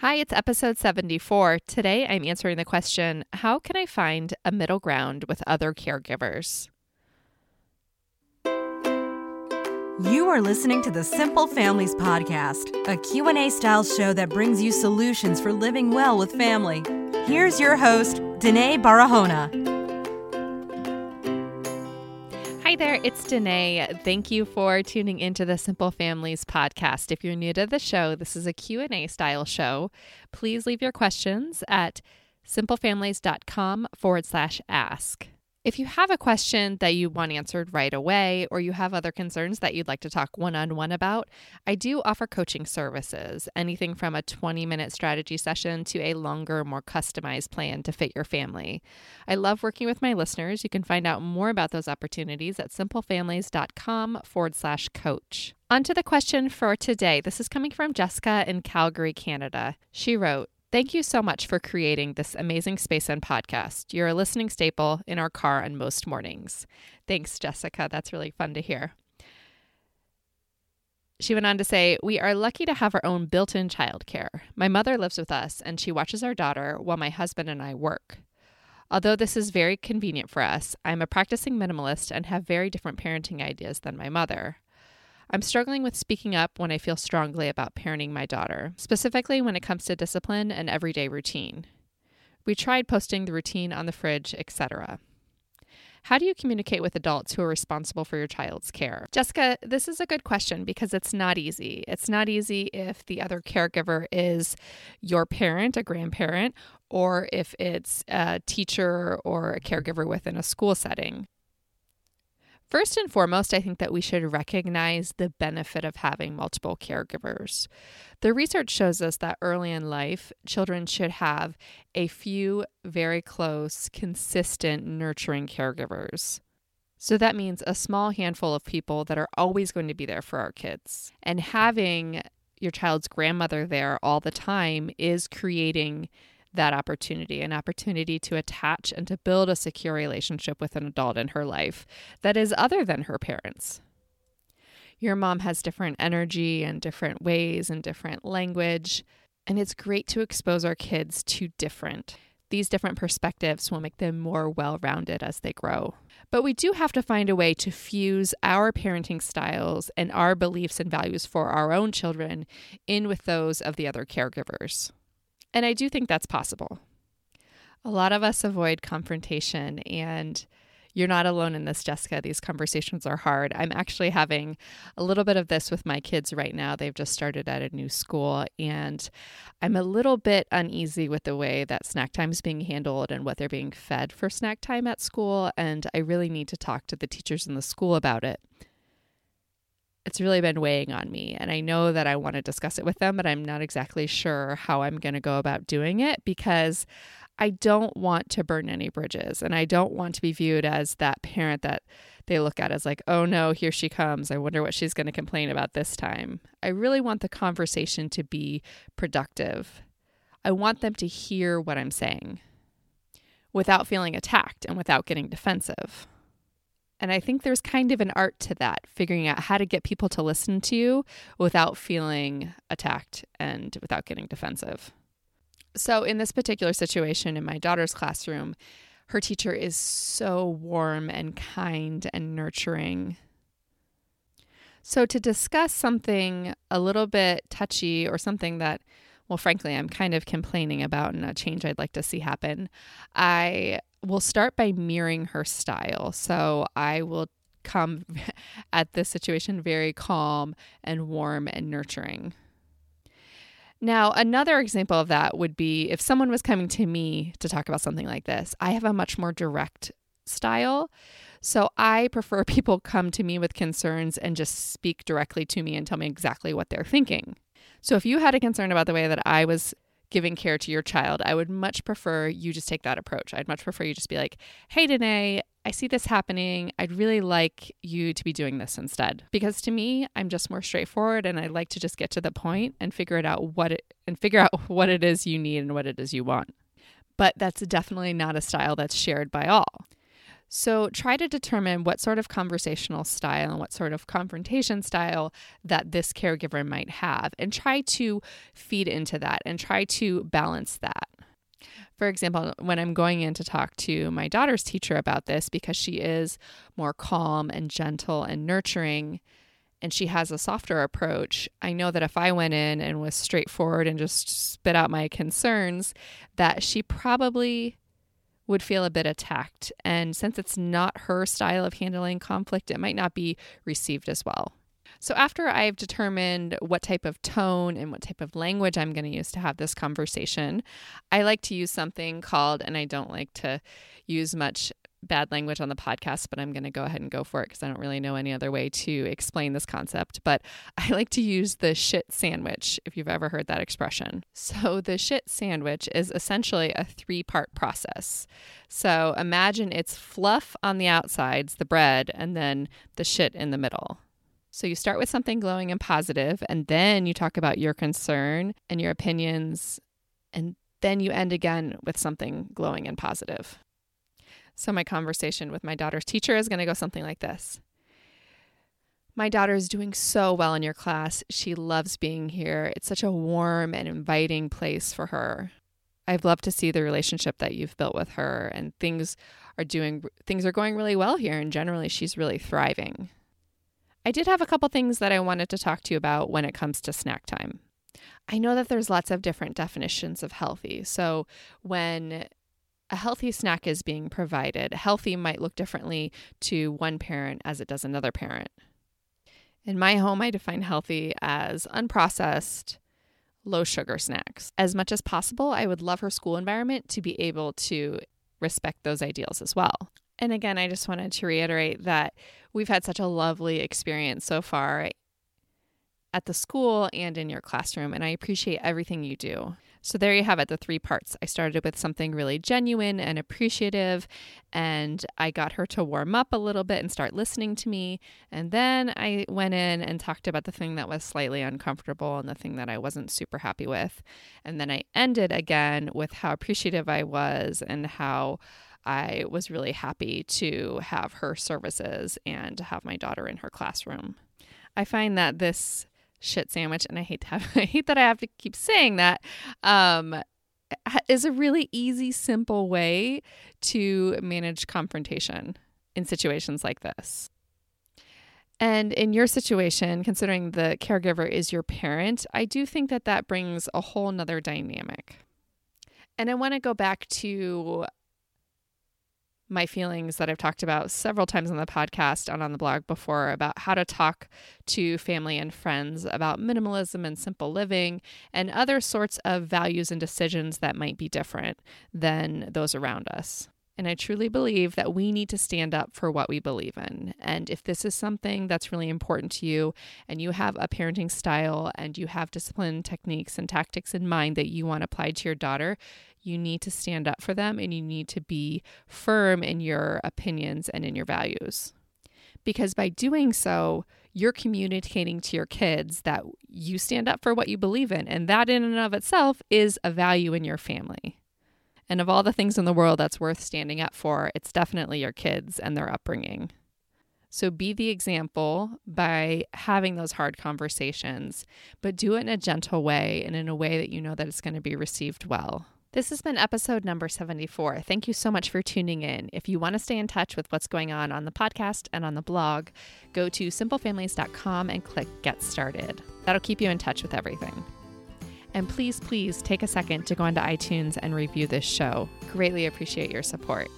Hi, it's episode 74. Today, I'm answering the question, how can I find a middle ground with other caregivers? You are listening to the Simple Families Podcast, a Q&A style show that brings you solutions for living well with family. Here's your host, Danae Barahona. Hi there, it's Danae. Thank you for tuning into the Simple Families Podcast. If you're new to the show, this is a Q&A style show. Please leave your questions at simplefamilies.com/ask. If you have a question that you want answered right away, or you have other concerns that you'd like to talk one-on-one about, I do offer coaching services, anything from a 20-minute strategy session to a longer, more customized plan to fit your family. I love working with my listeners. You can find out more about those opportunities at simplefamilies.com/coach. On to the question for today. This is coming from Jessica in Calgary, Canada. She wrote, "Thank you so much for creating this amazing space and podcast. You're a listening staple in our car on most mornings." Thanks, Jessica. That's really fun to hear. She went on to say, "We are lucky to have our own built-in childcare. My mother lives with us and she watches our daughter while my husband and I work. Although this is very convenient for us, I'm a practicing minimalist and have very different parenting ideas than my mother. I'm struggling with speaking up when I feel strongly about parenting my daughter, specifically when it comes to discipline and everyday routine. We tried posting the routine on the fridge, etc. How do you communicate with adults who are responsible for your child's care?" Jessica, this is a good question because it's not easy. It's not easy if the other caregiver is your parent, a grandparent, or if it's a teacher or a caregiver within a school setting. First and foremost, I think that we should recognize the benefit of having multiple caregivers. The research shows us that early in life, children should have a few very close, consistent, nurturing caregivers. So that means a small handful of people that are always going to be there for our kids. And having your child's grandmother there all the time is creating that opportunity, an opportunity to attach and to build a secure relationship with an adult in her life that is other than her parents. Your mom has different energy and different ways and different language, and it's great to expose our kids to different. These different perspectives will make them more well-rounded as they grow. But we do have to find a way to fuse our parenting styles and our beliefs and values for our own children in with those of the other caregivers. And I do think that's possible. A lot of us avoid confrontation, and you're not alone in this, Jessica. These conversations are hard. I'm actually having a little bit of this with my kids right now. They've just started at a new school, and I'm a little bit uneasy with the way that snack time is being handled and what they're being fed for snack time at school, and I really need to talk to the teachers in the school about it. It's really been weighing on me, and I know that I want to discuss it with them, but I'm not exactly sure how I'm going to go about doing it because I don't want to burn any bridges, and I don't want to be viewed as that parent that they look at as like, oh no, here she comes. I wonder what she's going to complain about this time. I really want the conversation to be productive. I want them to hear what I'm saying without feeling attacked and without getting defensive. And I think there's kind of an art to that, figuring out how to get people to listen to you without feeling attacked and without getting defensive. So in this particular situation in my daughter's classroom, her teacher is so warm and kind and nurturing. So to discuss something a little bit touchy or something that, well, frankly, I'm kind of complaining about and a change I'd like to see happen, I will start by mirroring her style. So I will come at this situation very calm and warm and nurturing. Now, another example of that would be if someone was coming to me to talk about something like this, I have a much more direct style. So I prefer people come to me with concerns and just speak directly to me and tell me exactly what they're thinking. So if you had a concern about the way that I was giving care to your child, I would much prefer you just take that approach. I'd much prefer you just be like, hey, Danae, I see this happening. I'd really like you to be doing this instead. Because to me, I'm just more straightforward and I like to just get to the point and figure out what it is you need and what it is you want. But that's definitely not a style that's shared by all. So try to determine what sort of conversational style and what sort of confrontation style that this caregiver might have, and try to feed into that and try to balance that. For example, when I'm going in to talk to my daughter's teacher about this, because she is more calm and gentle and nurturing, and she has a softer approach, I know that if I went in and was straightforward and just spit out my concerns, that she probably would feel a bit attacked. And since it's not her style of handling conflict, it might not be received as well. So after I've determined what type of tone and what type of language I'm going to use to have this conversation, I like to use something called, and I don't like to use much bad language on the podcast, but I'm going to go ahead and go for it because I don't really know any other way to explain this concept. But I like to use the shit sandwich, if you've ever heard that expression. So the shit sandwich is essentially a 3-part process. So imagine it's fluff on the outsides, the bread, and then the shit in the middle. So you start with something glowing and positive, and then you talk about your concern and your opinions, and then you end again with something glowing and positive. So my conversation with my daughter's teacher is going to go something like this. My daughter is doing so well in your class. She loves being here. It's such a warm and inviting place for her. I've loved to see the relationship that you've built with her, and things are going really well here, and generally she's really thriving. I did have a couple things that I wanted to talk to you about when it comes to snack time. I know that there's lots of different definitions of healthy. So when a healthy snack is being provided, healthy might look differently to one parent as it does another parent. In my home, I define healthy as unprocessed, low sugar snacks. As much as possible, I would love her school environment to be able to respect those ideals as well. And again, I just wanted to reiterate that we've had such a lovely experience so far at the school and in your classroom, and I appreciate everything you do. So there you have it, the 3 parts. I started with something really genuine and appreciative, and I got her to warm up a little bit and start listening to me. And then I went in and talked about the thing that was slightly uncomfortable and the thing that I wasn't super happy with. And then I ended again with how appreciative I was and how I was really happy to have her services and to have my daughter in her classroom. I find that this shit sandwich, and I hate that I have to keep saying that, is a really easy, simple way to manage confrontation in situations like this. And in your situation, considering the caregiver is your parent, I do think that that brings a whole nother dynamic. And I want to go back to my feelings that I've talked about several times on the podcast and on the blog before about how to talk to family and friends about minimalism and simple living and other sorts of values and decisions that might be different than those around us. And I truly believe that we need to stand up for what we believe in. And if this is something that's really important to you and you have a parenting style and you have discipline techniques and tactics in mind that you want applied to your daughter, you need to stand up for them and you need to be firm in your opinions and in your values. Because by doing so, you're communicating to your kids that you stand up for what you believe in. And that in and of itself is a value in your family. And of all the things in the world that's worth standing up for, it's definitely your kids and their upbringing. So be the example by having those hard conversations, but do it in a gentle way and in a way that you know that it's going to be received well. This has been episode number 74. Thank you so much for tuning in. If you want to stay in touch with what's going on the podcast and on the blog, go to simplefamilies.com and click Get Started. That'll keep you in touch with everything. And please, please take a second to go onto iTunes and review this show. Greatly appreciate your support.